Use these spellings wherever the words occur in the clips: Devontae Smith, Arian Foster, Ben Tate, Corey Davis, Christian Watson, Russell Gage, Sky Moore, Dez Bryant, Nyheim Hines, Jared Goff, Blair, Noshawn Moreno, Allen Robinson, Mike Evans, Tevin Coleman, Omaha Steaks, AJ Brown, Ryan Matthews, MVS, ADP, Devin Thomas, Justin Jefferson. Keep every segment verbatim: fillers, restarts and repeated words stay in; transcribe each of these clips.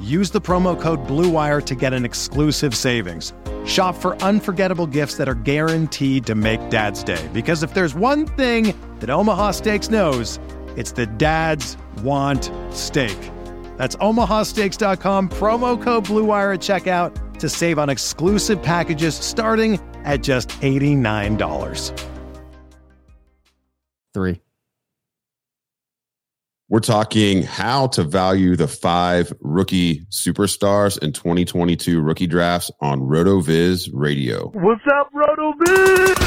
use the promo code BLUEWIRE to get an exclusive savings. Shop for unforgettable gifts that are guaranteed to make Dad's Day. Because if there's one thing that Omaha Steaks knows, it's that dads want steak. That's omaha steaks dot com, promo code BLUEWIRE at checkout to save on exclusive packages starting at just eighty-nine dollars. Three. We're talking how to value the five rookie superstars in twenty twenty-two rookie drafts on RotoViz Radio. What's up, RotoViz?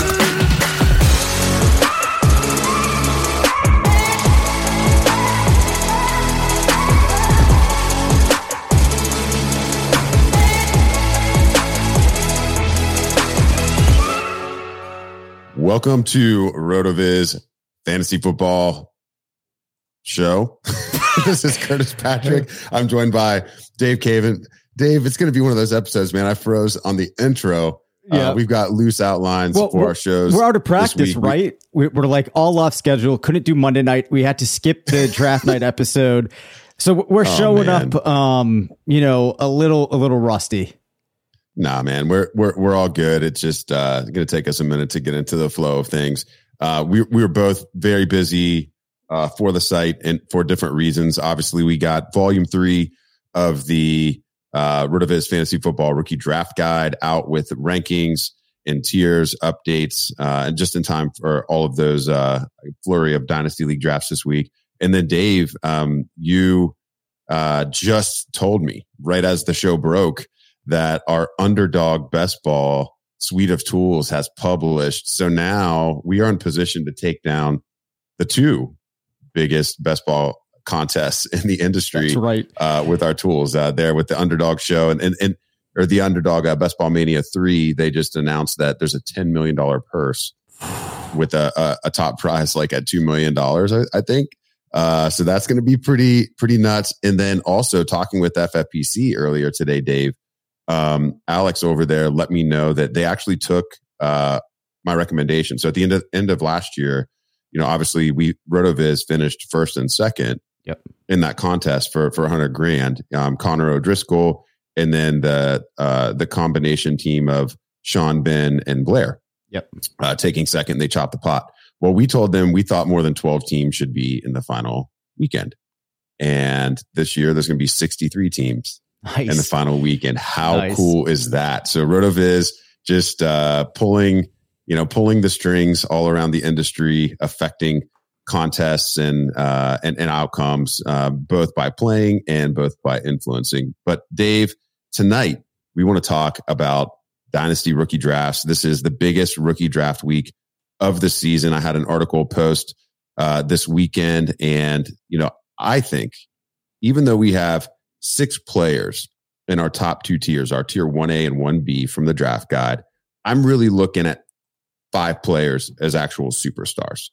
Welcome to RotoViz Fantasy Football Show. This is Curtis Patrick. I'm joined by Dave Caven. Dave, it's going to be one of those episodes, man. I froze on the intro. Yeah, uh, we've got loose outlines well, for our shows. We're out of practice, right? We, we're like all off schedule. Couldn't do Monday night. We had to skip the draft night episode. So we're showing oh, up, um, you know, a little, a little rusty. Nah, man, we're we're we're all good. It's just uh, going to take us a minute to get into the flow of things. Uh, we we were both very busy. Uh, for the site and for different reasons. Obviously, we got volume three of the uh, RotoViz Fantasy Football Rookie Draft Guide out with rankings and tiers, updates, uh, and just in time for all of those uh, flurry of Dynasty League drafts this week. And then, Dave, um, you uh, just told me right as the show broke that our Underdog Best Ball suite of tools has published. So now we are in position to take down the two biggest best ball contests in the industry. That's right. Uh, with our tools uh, there with the Underdog Show and, and, and or the Underdog uh, Best Ball Mania three, they just announced that there's a ten million dollars purse with a, a, a top prize like at two million dollars, I, I think. Uh, so that's going to be pretty, pretty nuts. And then also talking with F F P C earlier today, Dave, um, Alex over there let me know that they actually took uh, my recommendation. So at the end of, end of last year, you know, obviously, we RotoViz finished first and second yep. in that contest for for a hundred grand. Um, Connor O'Driscoll, and then the uh, the combination team of Sean Ben and Blair. Yep, uh, taking second, they chopped the pot. Well, we told them we thought more than twelve teams should be in the final weekend, and this year there's going to be sixty-three teams nice. in the final weekend. How nice. cool is that? So RotoViz just uh, pulling. You know, pulling the strings all around the industry, affecting contests and uh, and, and outcomes, uh, both by playing and both by influencing. But Dave, tonight we want to talk about dynasty rookie drafts. This is the biggest rookie draft week of the season. I had an article post uh, this weekend, and you know, I think even though we have six players in our top two tiers, our tier one A and one B from the draft guide, I'm really looking at five players as actual superstars,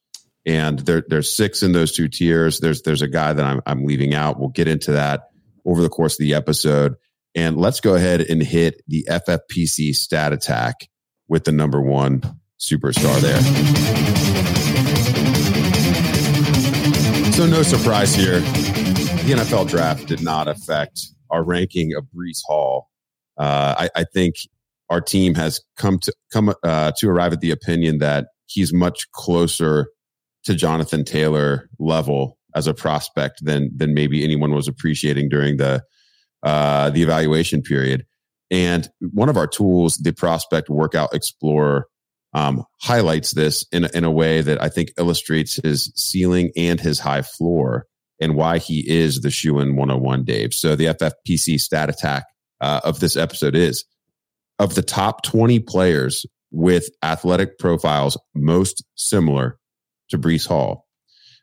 and there, there's six in those two tiers. There's there's a guy that I'm I'm leaving out. We'll get into that over the course of the episode, and let's go ahead and hit the F F P C stat attack with the number one superstar there. So no surprise here, the N F L draft did not affect our ranking of Breece Hall. Uh, I, I think. Our team has come to come uh, to arrive at the opinion that he's much closer to Jonathan Taylor level as a prospect than than maybe anyone was appreciating during the uh, the evaluation period. And one of our tools, the Prospect Workout Explorer, um, highlights this in in a way that I think illustrates his ceiling and his high floor. and why he is the shoe-in one oh one, Dave. So the F F P C stat attack uh, of this episode is, of the top twenty players with athletic profiles most similar to Breece Hall,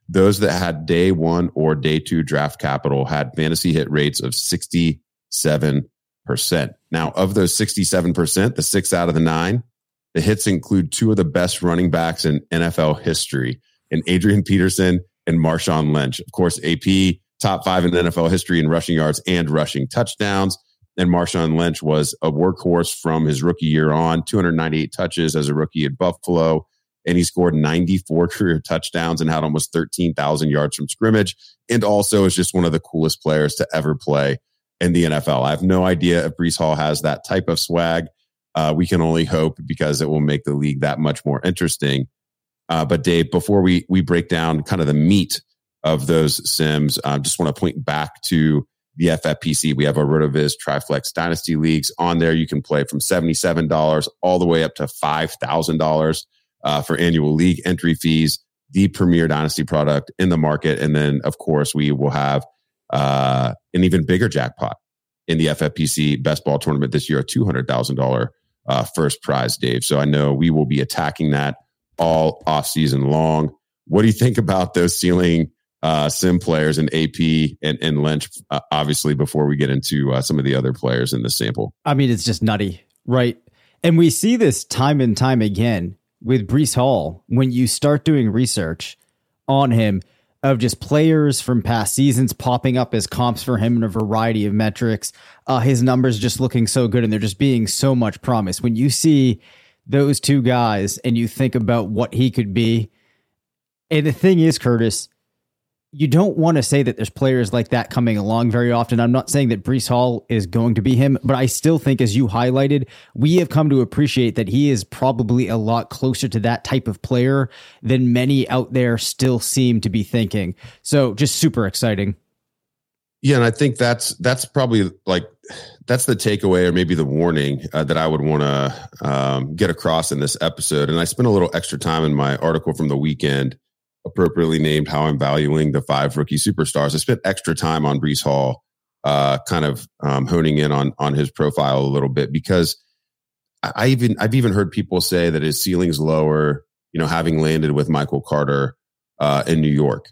those that had day one or day two draft capital had fantasy hit rates of sixty-seven percent. Now, of those sixty-seven percent, the six out of the nine, the hits include two of the best running backs in N F L history, and Adrian Peterson and Marshawn Lynch. Of course, A P, top five in N F L history in rushing yards and rushing touchdowns. And Marshawn Lynch was a workhorse from his rookie year on, two hundred ninety-eight touches as a rookie at Buffalo. And he scored ninety-four career touchdowns and had almost thirteen thousand yards from scrimmage. And also is just one of the coolest players to ever play in the N F L. I have no idea if Breece Hall has that type of swag. Uh, we can only hope, because it will make the league that much more interesting. Uh, but Dave, before we we break down kind of the meat of those sims, I um, just want to point back to the F F P C. We have our RotoViz Triflex Dynasty Leagues on there. You can play from seventy-seven dollars all the way up to five thousand dollars uh, for annual league entry fees, the premier Dynasty product in the market. And then, of course, we will have uh, an even bigger jackpot in the F F P C Best Ball Tournament this year, a two hundred thousand dollars uh, first prize, Dave. So I know we will be attacking that all offseason long. What do you think about those ceiling uh, sim players and A P and, and Lynch, uh, obviously, before we get into uh, some of the other players in the sample? I mean, it's just nutty, right? And we see this time and time again with Breece Hall when you start doing research on him, of just players from past seasons popping up as comps for him in a variety of metrics. Uh, his numbers just looking so good, and they're just being so much promise. When you see those two guys and you think about what he could be, and the thing is, Curtis, you don't want to say that there's players like that coming along very often. I'm not saying that Breece Hall is going to be him, but I still think, as you highlighted, we have come to appreciate that he is probably a lot closer to that type of player than many out there still seem to be thinking. So just super exciting. Yeah, and I think that's that's probably like that's the takeaway, or maybe the warning uh, that I would want to um, get across in this episode. And I spent a little extra time in my article from the weekend, appropriately named How I'm Valuing the Five Rookie Superstars. I spent extra time on Breece Hall, uh, kind of um, honing in on on his profile a little bit, because I even I've even heard people say that his ceiling's lower, you know, having landed with Michael Carter uh, in New York.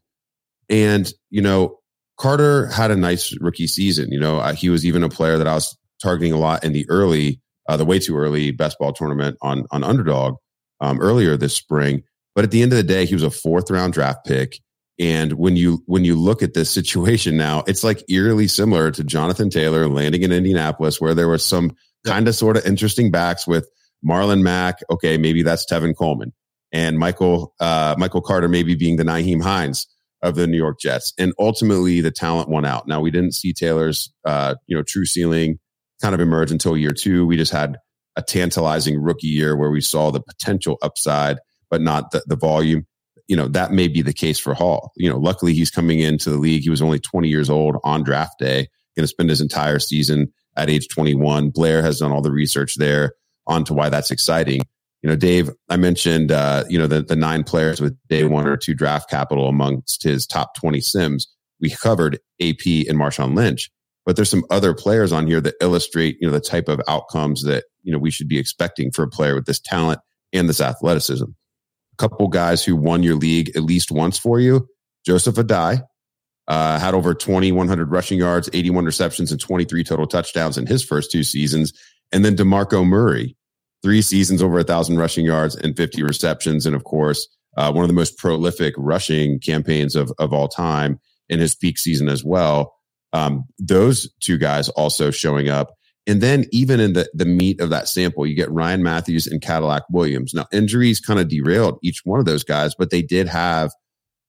And, you know, Carter had a nice rookie season. You know, uh, he was even a player that I was targeting a lot in the early, uh, the way too early best ball tournament on on Underdog um, earlier this spring. But at the end of the day, he was a fourth round draft pick. And when you when you look at this situation now, it's like eerily similar to Jonathan Taylor landing in Indianapolis, where there were some kind of sort of interesting backs with Marlon Mack. Okay, maybe that's Tevin Coleman, and Michael uh, Michael Carter maybe being the Nyheim Hines of the New York Jets. And ultimately, the talent won out. Now, we didn't see Taylor's uh, you know true ceiling kind of emerge until year two. We just had a tantalizing rookie year where we saw the potential upside, but not the, the volume. You know, that may be the case for Hall. You know, luckily he's coming into the league. He was only twenty years old on draft day, going to spend his entire season at age twenty-one. Blair has done all the research there on to why that's exciting. You know, Dave, I mentioned, uh, you know, the, the nine players with day one or two draft capital amongst his top twenty sims. We covered A P and Marshawn Lynch, but there's some other players on here that illustrate, you know, the type of outcomes that, you know, we should be expecting for a player with this talent and this athleticism. Couple guys who won your league at least once for you. Joseph Adai uh, had over twenty-one hundred rushing yards, eighty-one receptions, and twenty-three total touchdowns in his first two seasons. And then DeMarco Murray, three seasons over one thousand rushing yards and fifty receptions. And of course, uh, one of the most prolific rushing campaigns of, of all time in his peak season as well. Um, those two guys also showing up. And then even in the, the meat of that sample, you get Ryan Matthews and Cadillac Williams. Now, injuries kind of derailed each one of those guys, but they did have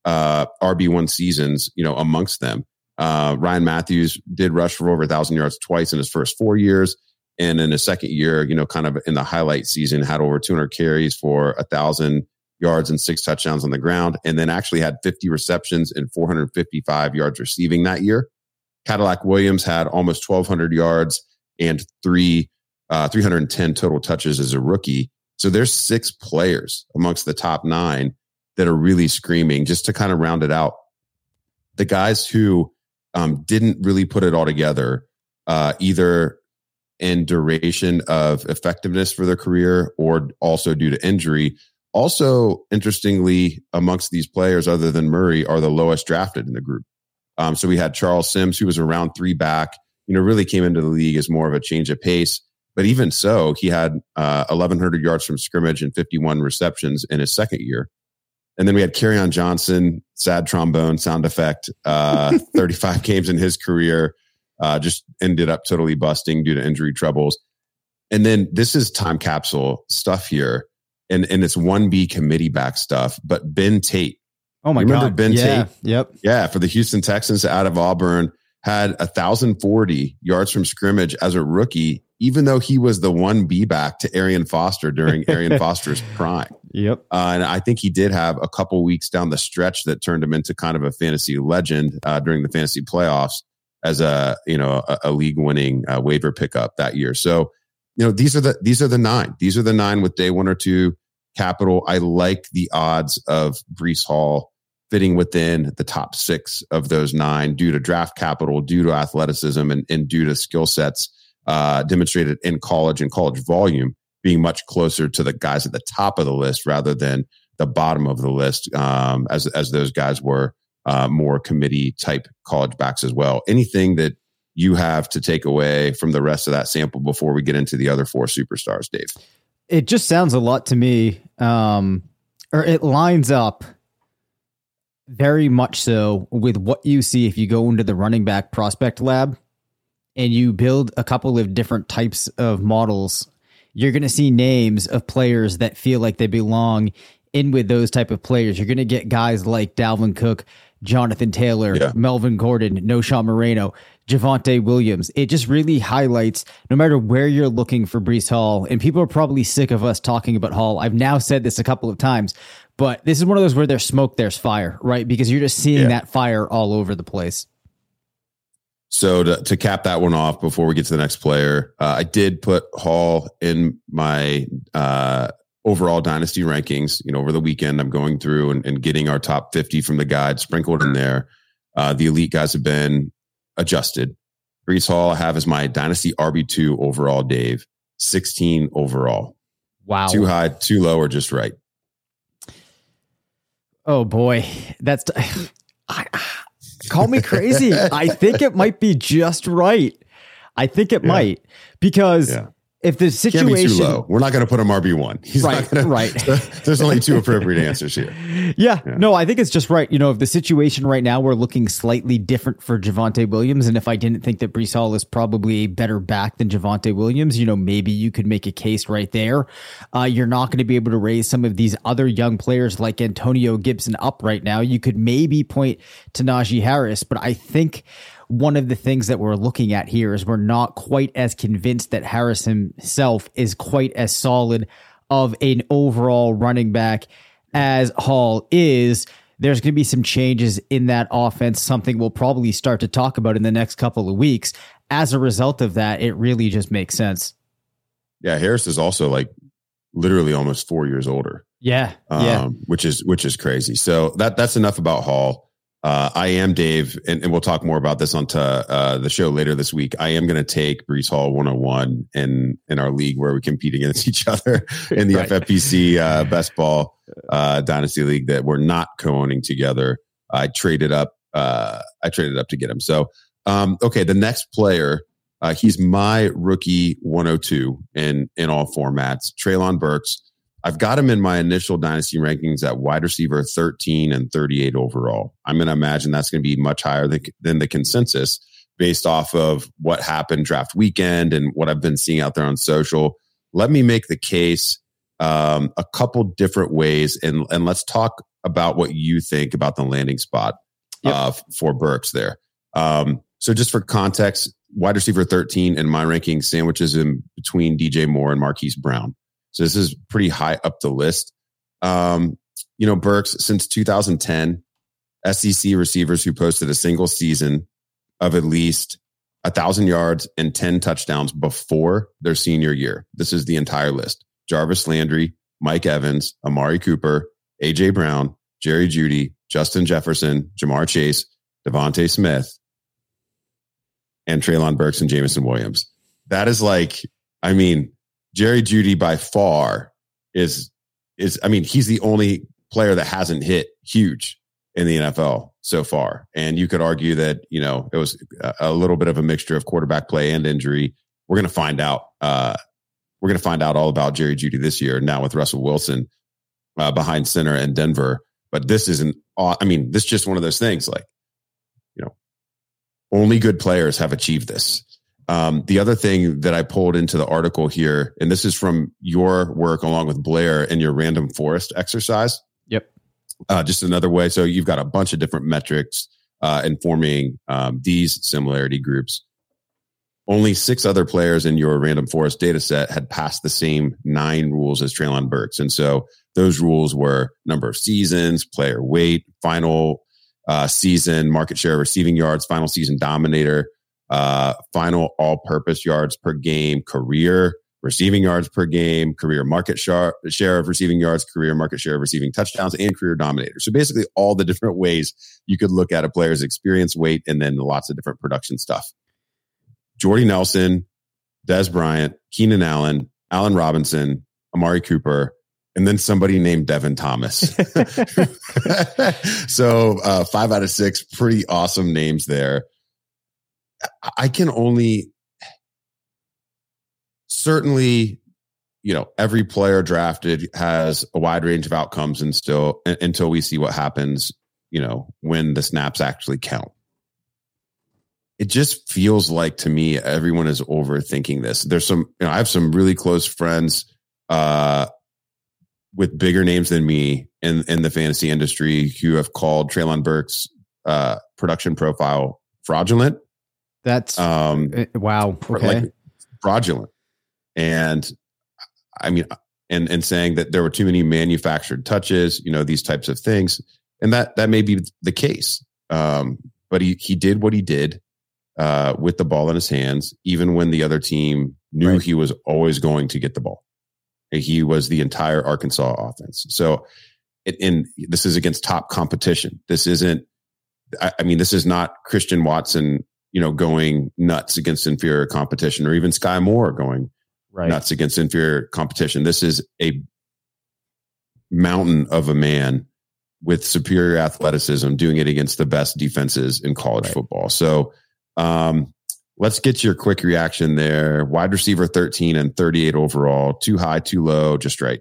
uh, R B one seasons, you know, amongst them. Uh, Ryan Matthews did rush for over one thousand yards twice in his first four years. And in his second year, you know, kind of in the highlight season, had over two hundred carries for one thousand yards and six touchdowns on the ground. And then actually had fifty receptions and four hundred fifty-five yards receiving that year. Cadillac Williams had almost twelve hundred yards and three, uh, three hundred ten total touches as a rookie. So there's six players amongst the top nine that are really screaming, just to kind of round it out. the guys who um, didn't really put it all together, uh, either in duration of effectiveness for their career or also due to injury. Also, interestingly, amongst these players, other than Murray, are the lowest drafted in the group. Um, so we had Charles Sims, who was around three back, you know, really came into the league as more of a change of pace. But even so, he had uh, eleven hundred yards from scrimmage and fifty-one receptions in his second year. And then we had Kerryon Johnson, sad trombone sound effect, uh, thirty-five games in his career, uh, just ended up totally busting due to injury troubles. And then this is time capsule stuff here. And, and it's one B committee back stuff, but Ben Tate. Oh my Remember God. Remember Ben yeah. Tate? Yep. Yeah. For the Houston Texans out of Auburn, had one thousand forty yards from scrimmage as a rookie, even though he was the one B back to Arian Foster during Arian Foster's prime. Yep. Uh, and I think he did have a couple weeks down the stretch that turned him into kind of a fantasy legend uh, during the fantasy playoffs as a, you know, a, a league winning uh, waiver pickup that year. So, you know, these are the, these are the nine, these are the nine with day one or two capital. I like the odds of Breece Hall fitting within the top six of those nine due to draft capital, due to athleticism, and, and due to skill sets uh, demonstrated in college and college volume being much closer to the guys at the top of the list rather than the bottom of the list, um, as, as those guys were uh, more committee type college backs as well. Anything that you have to take away from the rest of that sample before we get into the other four superstars, Dave? It just sounds a lot to me, um, or it lines up very much so with what you see if you go into the running back prospect lab and you build a couple of different types of models. You're going to see names of players that feel like they belong in with those type of players. You're going to get guys like Dalvin Cook, Jonathan Taylor, yeah. Melvin Gordon, Noshawn Moreno, Javonte Williams. It just really highlights, no matter where you're looking for Breece Hall, and people are probably sick of us talking about Hall. I've now said this a couple of times, but this is one of those where there's smoke, there's fire, right? Because you're just seeing yeah. that fire all over the place. So to, to cap that one off before we get to the next player, uh, I did put Hall in my uh, overall dynasty rankings. You know, over the weekend, I'm going through and, and getting our top fifty from the guide sprinkled in there. Uh, the elite guys have been adjusted. Breece Hall I have as my dynasty R B two overall, Dave, sixteen overall. Wow. Too high, too low, or just right. Oh boy. That's t- I, call me crazy. I think it might be just right. I think it yeah. might, because yeah. if the situation, can't be too low. We're not going to put him R B one. He's right, not gonna, right. There's only two appropriate answers here. Yeah, yeah, no, I think it's just right. You know, if the situation right now, we're looking slightly different for Javonte Williams, and if I didn't think that Breece Hall is probably a better back than Javonte Williams, you know, maybe you could make a case right there. Uh, you're not going to be able to raise some of these other young players like Antonio Gibson up right now. You could maybe point to Najee Harris, but I think one of the things that we're looking at here is we're not quite as convinced that Harris himself is quite as solid of an overall running back as Hall is. There's going to be some changes in that offense, something we'll probably start to talk about in the next couple of weeks. As a result of that, it really just makes sense. Yeah, Harris is also like literally almost four years older. Yeah, um, yeah. Which is which is crazy. So that that's enough about Hall. Uh, I am Dave, and, and we'll talk more about this on t- uh, the show later this week. I am going to take Breece Hall one oh one in, in our league where we compete against each other in the right. F F P C uh, Best Ball uh, Dynasty League that we're not co-owning together. I traded up. Uh, I traded up to get him. So, um, okay, the next player, uh, he's my rookie one oh two in in all formats. Treylon Burks. I've got him in my initial dynasty rankings at wide receiver thirteen and thirty-eight overall. I'm going to imagine that's going to be much higher than, than the consensus based off of what happened draft weekend and what I've been seeing out there on social. Let me make the case um, a couple different ways, and, and let's talk about what you think about the landing spot yep. uh, for Burks there. Um, so just for context, wide receiver thirteen in my ranking sandwiches in between D J Moore and Marquise Brown. So this is pretty high up the list. Um, you know, Burks, since two thousand ten, S E C receivers who posted a single season of at least one thousand yards and ten touchdowns before their senior year. This is the entire list. Jarvis Landry, Mike Evans, Amari Cooper, A J Brown, Jerry Jeudy, Justin Jefferson, Jamar Chase, Devontae Smith, and Treylon Burks and Jameson Williams. That is like, I mean, Jerry Jeudy by far is, is, I mean, he's the only player that hasn't hit huge in the N F L so far. And you could argue that, you know, it was a little bit of a mixture of quarterback play and injury. We're going to find out. Uh, we're going to find out all about Jerry Jeudy this year now with Russell Wilson uh, behind center in Denver. But this is an, I mean, this is just one of those things like, you know, only good players have achieved this. Um, the other thing that I pulled into the article here, and this is from your work along with Blair and your random forest exercise. Yep. Uh, just another way. So you've got a bunch of different metrics uh, informing um, these similarity groups. Only six other players in your random forest data set had passed the same nine rules as Treylon Burks. And so those rules were number of seasons, player weight, final uh, season, market share, receiving yards, final season dominator, Uh, final all-purpose yards per game, career receiving yards per game, career market share, share of receiving yards, career market share of receiving touchdowns, and career dominator. So basically all the different ways you could look at a player's experience, weight, and then lots of different production stuff. Jordy Nelson, Dez Bryant, Keenan Allen, Allen Robinson, Amari Cooper, and then somebody named Devin Thomas. So uh, five out of six, pretty awesome names there. I can only, certainly, you know, every player drafted has a wide range of outcomes and still until we see what happens, you know, when the snaps actually count. It just feels like to me, everyone is overthinking this. There's some, you know, I have some really close friends uh, with bigger names than me in, in the fantasy industry who have called Treylon Burks' uh, production profile fraudulent. That's um wow, okay. Like fraudulent, and I mean, and and saying that there were too many manufactured touches, you know, these types of things, and that that may be the case. Um, but he he did what he did uh, with the ball in his hands, even when the other team knew right. He was always going to get the ball. He was the entire Arkansas offense. So, it, and this is against top competition. This isn't. I, I mean, this is not Christian Watson, you know, going nuts against inferior competition, or even Sky Moore going right. nuts against inferior competition. This is a mountain of a man with superior athleticism doing it against the best defenses in college right. football. So um, let's get your quick reaction there. Wide receiver thirteen and thirty-eight overall, too high, too low, just right.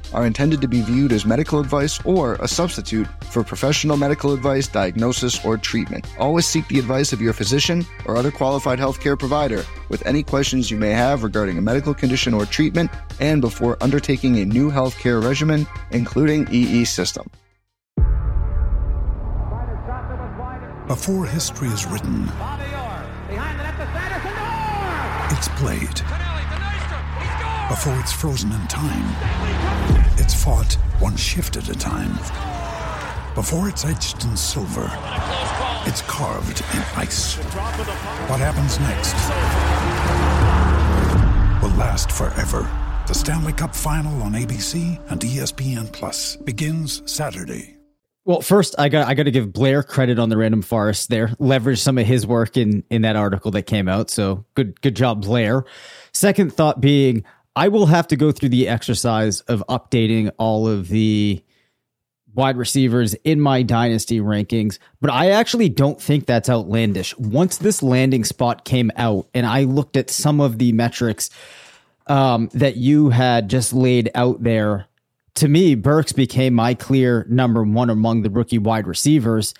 are intended to be viewed as medical advice or a substitute for professional medical advice, diagnosis, or treatment. Always seek the advice of your physician or other qualified healthcare provider with any questions you may have regarding a medical condition or treatment and before undertaking a new healthcare regimen, including E E System. Before history is written, it's played. Before it's frozen in time, it's fought one shift at a time. Before it's etched in silver, it's carved in ice. What happens next will last forever. The Stanley Cup Final on A B C and E S P N Plus begins Saturday. Well, first, I got I got to give Blair credit on the random forest there. Leveraged some of his work in in that article that came out. So good, good job, Blair. Second thought being, I will have to go through the exercise of updating all of the wide receivers in my dynasty rankings, but I actually don't think that's outlandish. Once this landing spot came out and I looked at some of the metrics um, that you had just laid out there, to me, Burks became my clear number one among the rookie wide receivers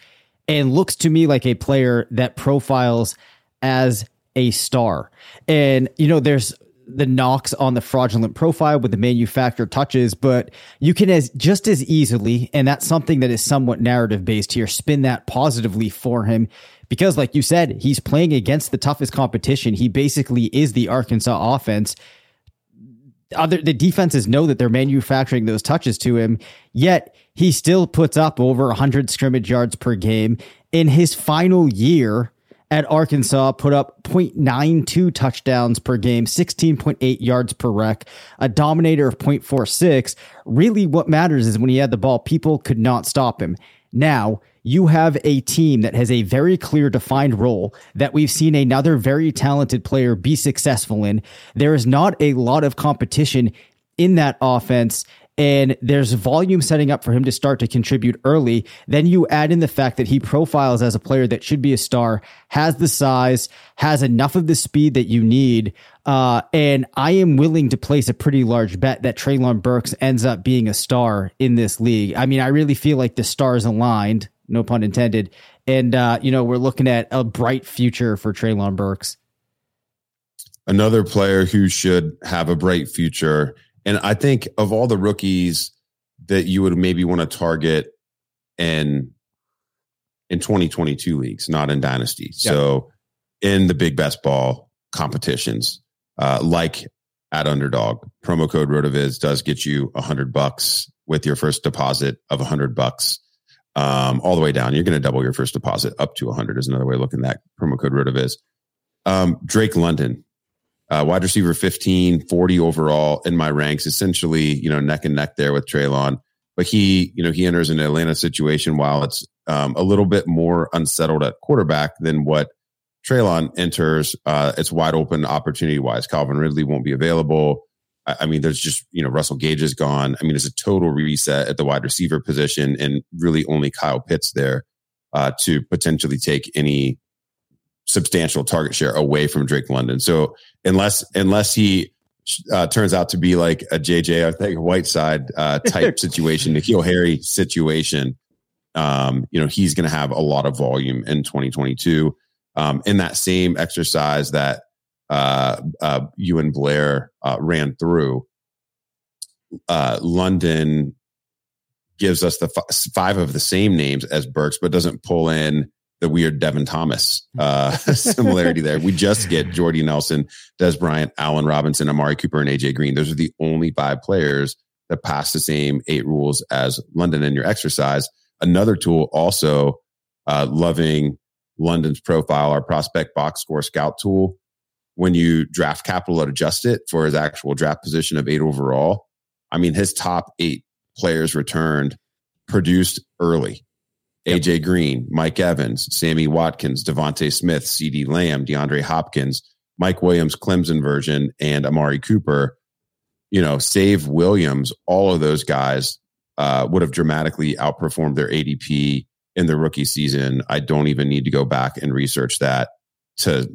and looks to me like a player that profiles as a star. And, you know, there's the knocks on the fraudulent profile with the manufactured touches, but you can as just as easily, and that's something that is somewhat narrative based here, spin that positively for him, because like you said, he's playing against the toughest competition. He basically is the Arkansas offense. Other the defenses know that they're manufacturing those touches to him, yet he still puts up over one hundred scrimmage yards per game. In his final year at Arkansas, put up zero point nine two touchdowns per game, sixteen point eight yards per rec, a dominator of zero point four six. Really what matters is when he had the ball, people could not stop him. Now, you have a team that has a very clear defined role that we've seen another very talented player be successful in. There is not a lot of competition in that offense, and there's volume setting up for him to start to contribute early. Then you add in the fact that he profiles as a player that should be a star, has the size, has enough of the speed that you need. Uh, and I am willing to place a pretty large bet that Treylon Burks ends up being a star in this league. I mean, I really feel like the stars aligned, no pun intended. And, uh, you know, we're looking at a bright future for Treylon Burks. Another player who should have a bright future. And I think of all the rookies that you would maybe want to target in in twenty twenty-two leagues, not in Dynasty. Yeah. So in the big best ball competitions, uh, like at Underdog, promo code RotoViz does get you a hundred bucks with your first deposit of a hundred bucks um, all the way down. You're going to double your first deposit up to a hundred is another way of looking at that. Promo code RotoViz. Um, Drake London. Uh, wide receiver fifteen, forty overall in my ranks, essentially, you know, neck and neck there with Treylon. But he, you know, he enters an Atlanta situation while it's um, a little bit more unsettled at quarterback than what Treylon enters. Uh, it's wide open opportunity wise. Calvin Ridley won't be available. I, I mean, there's just, you know, Russell Gage is gone. I mean, it's a total reset at the wide receiver position and really only Kyle Pitts there uh, to potentially take any substantial target share away from Drake London. So unless unless he uh, turns out to be like a J J, I think Whiteside uh, type situation, N'Keal Harry situation, um, you know, he's going to have a lot of volume in twenty twenty-two. Um, in that same exercise that uh, uh, you and Blair uh, ran through, uh, London gives us the f- five of the same names as Burks, but doesn't pull in the weird Devin Thomas uh, similarity there. We just get Jordy Nelson, Des Bryant, Allen Robinson, Amari Cooper, and A J Green. Those are the only five players that pass the same eight rules as London in your exercise. Another tool also uh, loving London's profile, our prospect box score scout tool. When you draft capital, adjust it for his actual draft position of eight overall. I mean, his top eight players returned produced early. Yep. A J Green, Mike Evans, Sammy Watkins, Devontae Smith, C D Lamb, DeAndre Hopkins, Mike Williams, Clemson version, and Amari Cooper, you know, save Williams, all of those guys uh, would have dramatically outperformed their A D P in the rookie season. I don't even need to go back and research that to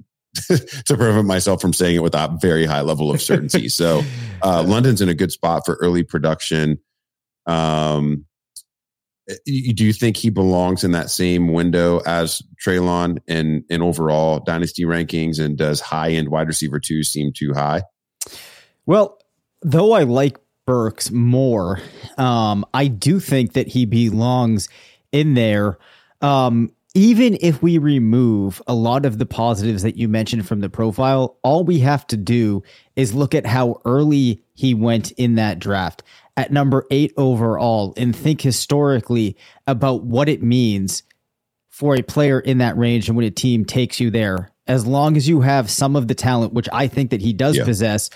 to prevent myself from saying it with a very high level of certainty. So uh, London's in a good spot for early production. Um Do you think he belongs in that same window as Treylon in, in overall dynasty rankings? And does high-end wide receiver two seem too high? Well, though I like Burks more, um, I do think that he belongs in there. Um, even if we remove a lot of the positives that you mentioned from the profile, all we have to do is look at how early he went in that draft. At number eight overall, and think historically about what it means for a player in that range and when a team takes you there. As long as you have some of the talent, which I think that he does yeah. possess,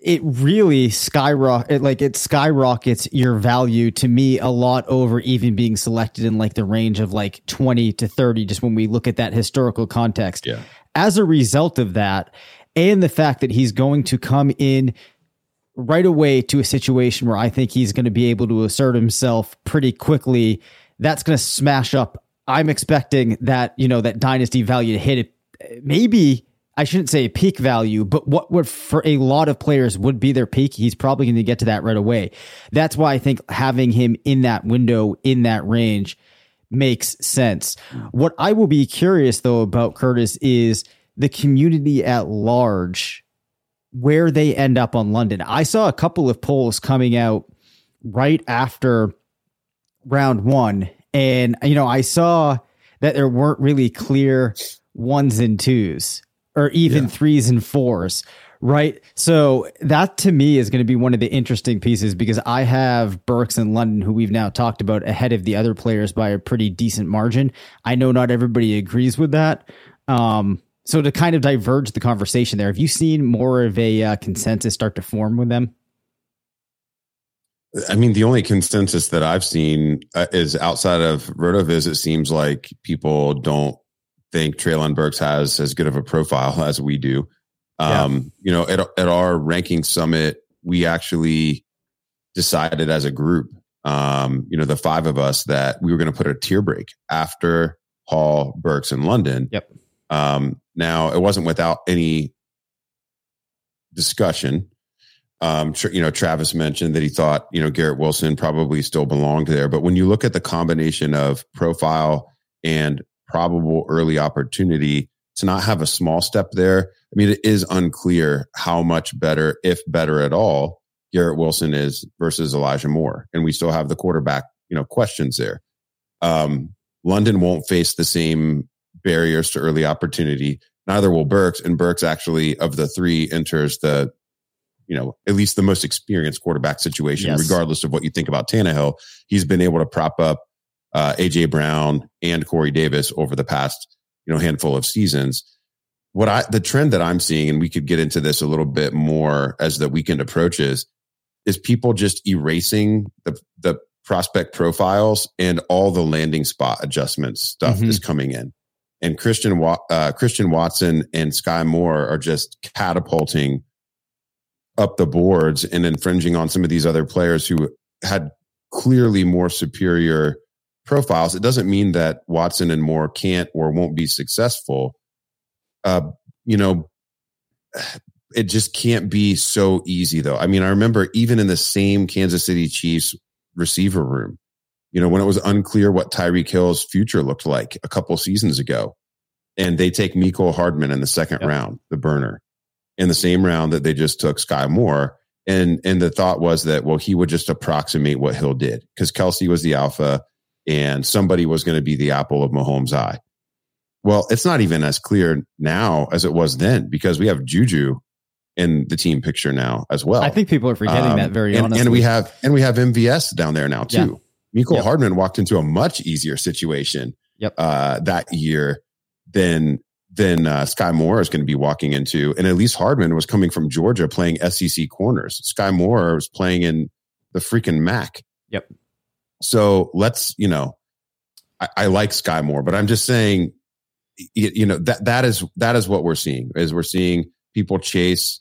it really skyrocket like it skyrockets your value to me a lot over even being selected in like the range of like twenty to thirty, just when we look at that historical context. Yeah. As a result of that, and the fact that he's going to come in right away to a situation where I think he's going to be able to assert himself pretty quickly, that's going to smash up. I'm expecting that, you know, that dynasty value to hit it. Maybe I shouldn't say peak value, but what would for a lot of players would be their peak, he's probably going to get to that right away. That's why I think having him in that window, in that range, makes sense. What I will be curious, though, about Curtis is the community at large, where they end up on London. I saw a couple of polls coming out right after round one, and, you know, I saw that there weren't really clear ones and twos or even yeah. threes and fours, right? So that to me is going to be one of the interesting pieces, because I have Burks and London, who we've now talked about, ahead of the other players by a pretty decent margin. I know not everybody agrees with that. Um, so to kind of diverge the conversation there, have you seen more of a uh, consensus start to form with them? I mean, the only consensus that I've seen uh, is outside of RotoViz. It seems like people don't think Treylon Burks has as good of a profile as we do. Um, yeah. You know, at, at our ranking summit, we actually decided as a group, um, you know, the five of us, that we were going to put a tier break after Hall, Burks, and London. Yep. Um, now, it wasn't without any discussion. Um, you know, Travis mentioned that he thought, you know, Garrett Wilson probably still belonged there. But when you look at the combination of profile and probable early opportunity, to not have a small step there, I mean, it is unclear how much better, if better at all, Garrett Wilson is versus Elijah Moore. And we still have the quarterback, you know, questions there. Um, London won't face the same barriers to early opportunity. Neither will Burks. And Burks actually, of the three, enters the, you know, at least the most experienced quarterback situation, yes. regardless of what you think about Tannehill. He's been able to prop up uh, A J Brown and Corey Davis over the past, you know, handful of seasons. What I, the trend that I'm seeing, and we could get into this a little bit more as the weekend approaches, is people just erasing the, the prospect profiles, and all the landing spot adjustments stuff mm-hmm. is coming in. And Christian, uh, Christian Watson and Sky Moore are just catapulting up the boards and infringing on some of these other players who had clearly more superior profiles. It doesn't mean that Watson and Moore can't or won't be successful. Uh, you know, it just can't be so easy, though. I mean, I remember even in the same Kansas City Chiefs receiver room, you know, when it was unclear what Tyreek Hill's future looked like a couple seasons ago, and they take Mecole Hardman in the second yep. round, the burner, in the same round that they just took Sky Moore. And and the thought was that, well, he would just approximate what Hill did, because Kelsey was the alpha and somebody was going to be the apple of Mahomes' eye. Well, it's not even as clear now as it was then, because we have Juju in the team picture now as well. I think people are forgetting um, that very and, honestly. And we have and we have M V S down there now too. Yeah. Mecole yep. Hardman walked into a much easier situation yep. uh, that year than Then uh, Sky Moore is going to be walking into. And at least Hardman was coming from Georgia playing S E C corners. Sky Moore was playing in the freaking M A C. Yep. So let's, you know, I, I like Sky Moore, but I'm just saying, you, you know, that that is that is what we're seeing, is we're seeing people chase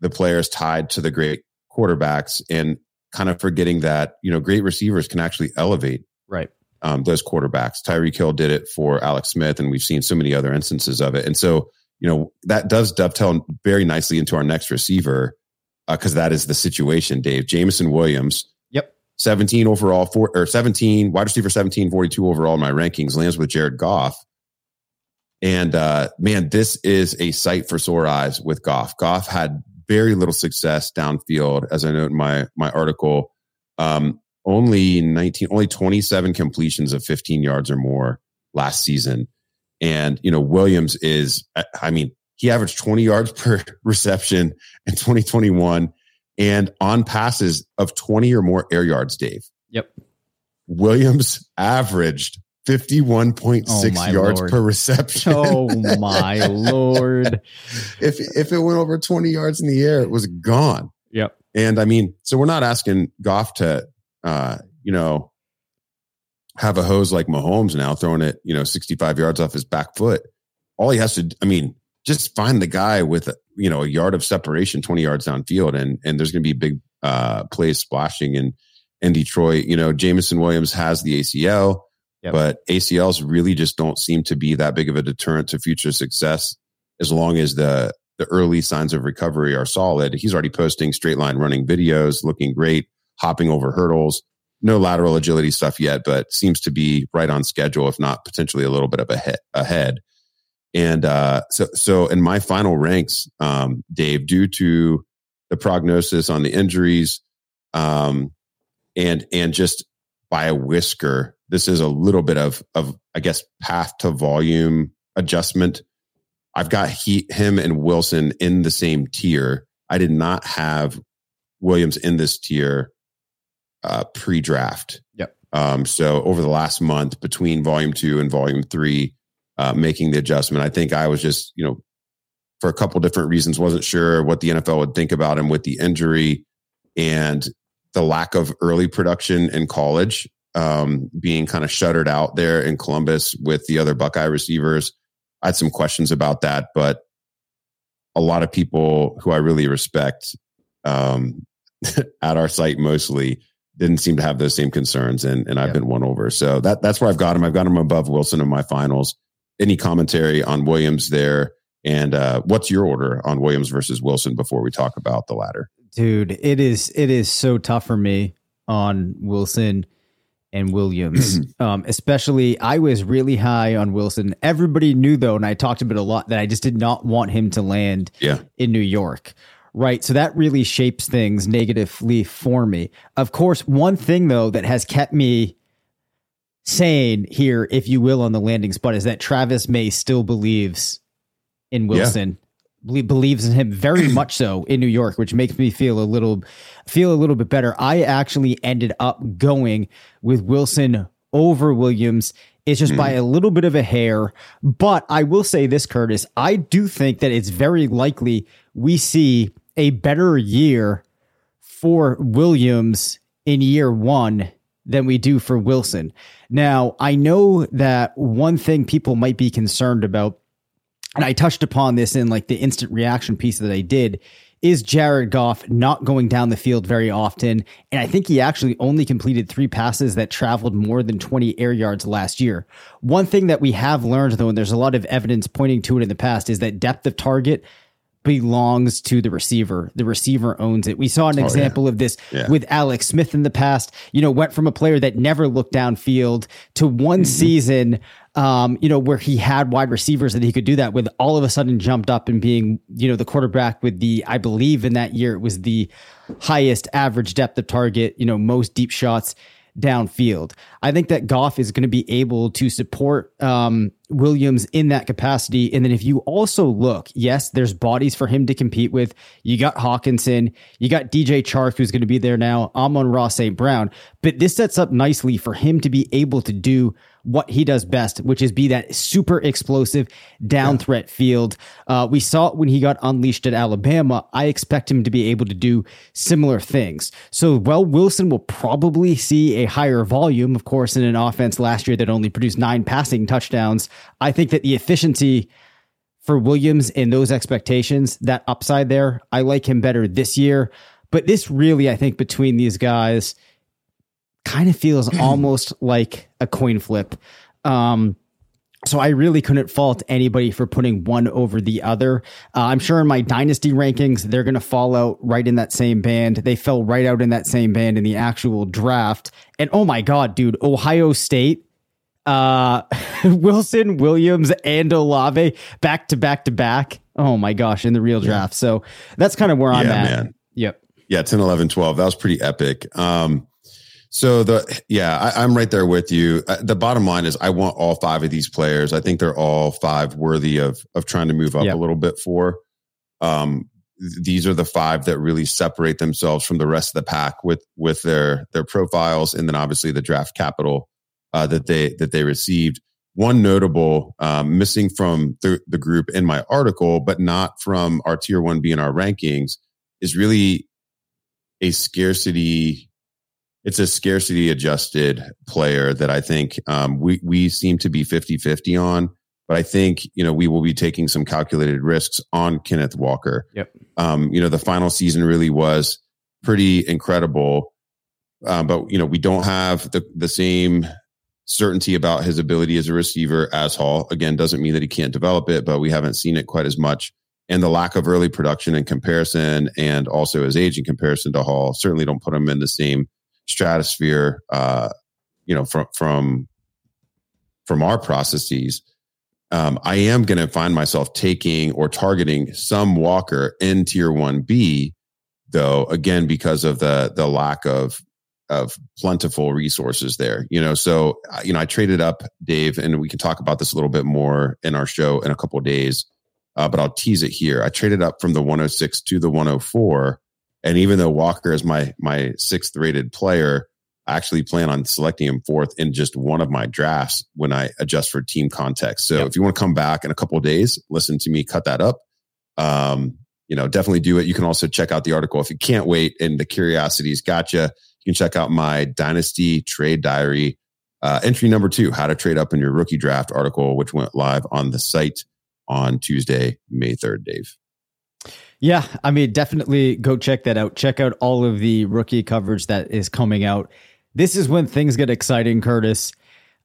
the players tied to the great quarterbacks, and kind of forgetting that, you know, great receivers can actually elevate. Right. Um, those quarterbacks. Tyreek Hill did it for Alex Smith, and we've seen so many other instances of it. And so, you know, that does dovetail very nicely into our next receiver, because uh, that is the situation, Dave. Jameson Williams. Yep. seventeen overall, four, or seventeen, wide receiver seventeen, forty-two overall in my rankings, lands with Jared Goff. And uh, man, this is a sight for sore eyes with Goff. Goff had very little success downfield, as I note in my, my article. Um, Only nineteen, only twenty-seven completions of fifteen yards or more last season. And, you know, Williams is, I mean, he averaged twenty yards per reception in twenty twenty-one, and on passes of twenty or more air yards, Dave. Yep. Williams averaged fifty-one point six oh, yards Lord. per reception. Oh my Lord. If, if it went over twenty yards in the air, it was gone. Yep. And I mean, so we're not asking Goff to, Uh, you know, have a hose like Mahomes now, throwing it, you know, sixty-five yards off his back foot. All he has to, I mean, just find the guy with, you know, a yard of separation, twenty yards downfield, and and there's going to be big uh, plays splashing in, in Detroit. You know, Jameson Williams has the A C L, yep. but A C Ls really just don't seem to be that big of a deterrent to future success as long as the the early signs of recovery are solid. He's already posting straight line running videos, looking great, hopping over hurdles. No lateral agility stuff yet, but seems to be right on schedule, if not potentially a little bit of a hit ahead. And uh, so, so in my final ranks, um, Dave, due to the prognosis on the injuries, um, and and just by a whisker, this is a little bit of of I guess path to volume adjustment. I've got he, him and Wilson in the same tier. I did not have Williams in this tier uh, pre-draft. Yep. Um, so over the last month between volume two and volume three, uh, making the adjustment, I think I was just, you know, for a couple different reasons, wasn't sure what the N F L would think about him with the injury and the lack of early production in college, um, being kind of shuttered out there in Columbus with the other Buckeye receivers. I had some questions about that, but a lot of people who I really respect um, at our site mostly didn't seem to have those same concerns, and, and I've yeah. been won over. So that that's where I've got him. I've got him above Wilson in my finals. Any commentary on Williams there? And uh, what's your order on Williams versus Wilson before we talk about the latter? Dude, it is it is so tough for me on Wilson and Williams, um, especially. I was really high on Wilson. Everybody knew, though, and I talked about it a lot, that I just did not want him to land yeah. in New York. Right. So that really shapes things negatively for me. Of course, one thing, though, that has kept me sane here, if you will, on the landing spot is that Travis May still believes in Wilson, yeah. believes in him very much so in New York, which makes me feel a little feel a little bit better. I actually ended up going with Wilson over Williams. It's just mm. by a little bit of a hair. But I will say this, Curtis, I do think that it's very likely we see a better year for Williams in year one than we do for Wilson. Now, I know that one thing people might be concerned about, and I touched upon this in like the instant reaction piece that I did, is Jared Goff not going down the field very often. And I think he actually only completed three passes that traveled more than twenty air yards last year. One thing that we have learned, though, and there's a lot of evidence pointing to it in the past, is that depth of target belongs to the receiver. The receiver owns it. We saw an oh, example yeah. of this yeah. with Alex Smith in the past, you know, went from a player that never looked downfield to one mm-hmm. season, um, you know, where he had wide receivers that he could do that with, all of a sudden jumped up and being, you know, the quarterback with the, I believe in that year, it was the highest average depth of target, you know, most deep shots downfield. I think that Goff is going to be able to support um, Williams in that capacity. And then if you also look, yes, there's bodies for him to compete with. You got Hawkinson, you got D J Chark, who's going to be there now, Amon-Ra Saint Brown. But this sets up nicely for him to be able to do what he does best, which is be that super explosive down threat field. Uh, we saw it when he got unleashed at Alabama. I expect him to be able to do similar things. So while Wilson will probably see a higher volume, of course, in an offense last year that only produced nine passing touchdowns, I think that the efficiency for Williams and those expectations, that upside there, I like him better this year. But this really, I think, between these guys kind of feels almost like a coin flip. Um, so I really couldn't fault anybody for putting one over the other. Uh, I'm sure in my dynasty rankings, they're going to fall out right in that same band. They fell right out in that same band in the actual draft. And oh my God, dude, Ohio State, uh, Wilson, Williams, and Olave back to back to back. Oh my gosh, in the real draft. Yeah. So that's kind of where I'm yeah, at. Man. Yep. Yeah, ten, eleven, twelve. That was pretty epic. Um, So the yeah, I, I'm right there with you. The bottom line is I want all five of these players. I think they're all five worthy of of trying to move up yep. a little bit for. Um, these are the five that really separate themselves from the rest of the pack with with their their profiles, and then obviously the draft capital uh, that they that they received. One notable um, missing from the, the group in my article, but not from our tier one B in our rankings, is really a scarcity. It's a scarcity adjusted player that I think um, we, we seem to be fifty-fifty on, but I think, you know, we will be taking some calculated risks on Kenneth Walker. Yep. Um, you know, the final season really was pretty incredible, uh, but, you know, we don't have the, the same certainty about his ability as a receiver as Hall. Again, doesn't mean that he can't develop it, but we haven't seen it quite as much. And the lack of early production in comparison, and also his age in comparison to Hall, certainly don't put him in the same stratosphere, uh, you know, from from from our processes. Um, I am going to find myself taking or targeting some Walker in Tier one B, though, again, because of the the lack of of plentiful resources there. You know, so, you know, I traded up, Dave, and we can talk about this a little bit more in our show in a couple of days, uh, but I'll tease it here. I traded up from the one oh six to the one oh four, and even though Walker is my my sixth rated player, I actually plan on selecting him fourth in just one of my drafts when I adjust for team context. So yep. If you want to come back in a couple of days, listen to me, cut that up. Um, you know, definitely do it. You can also check out the article if you can't wait and the curiosity's gotcha. You can check out my Dynasty Trade Diary, uh, entry number two, how to trade up in your rookie draft article, which went live on the site on Tuesday, May third, Dave. Yeah, I mean, definitely go check that out. Check out all of the rookie coverage that is coming out. This is when things get exciting, Curtis.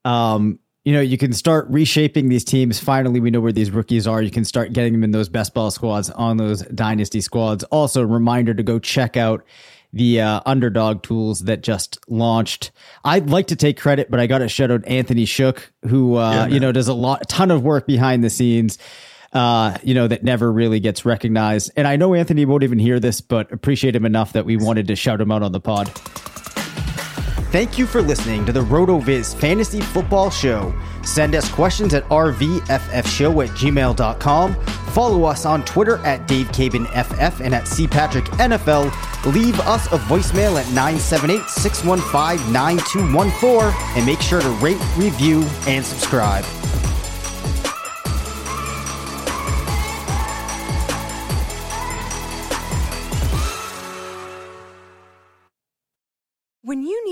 Um, you know, you can start reshaping these teams. Finally, we know where these rookies are. You can start getting them in those best ball squads, on those dynasty squads. Also, reminder to go check out the uh, Underdog tools that just launched. I'd like to take credit, but I got to shout out Anthony Shook, who, uh, yeah, you know, does a lot, a ton of work behind the scenes, uh, you know, that never really gets recognized. And I know Anthony won't even hear this, but appreciate him enough that we wanted to shout him out on the pod. Thank you for listening to the RotoViz Fantasy Football Show. Send us questions at r v f f show at gmail dot com. Follow us on Twitter at Dave Caven F F and at C Patrick N F L. Leave us a voicemail at nine seven eight, six one five, nine two one four. And make sure to rate, review, and subscribe. When you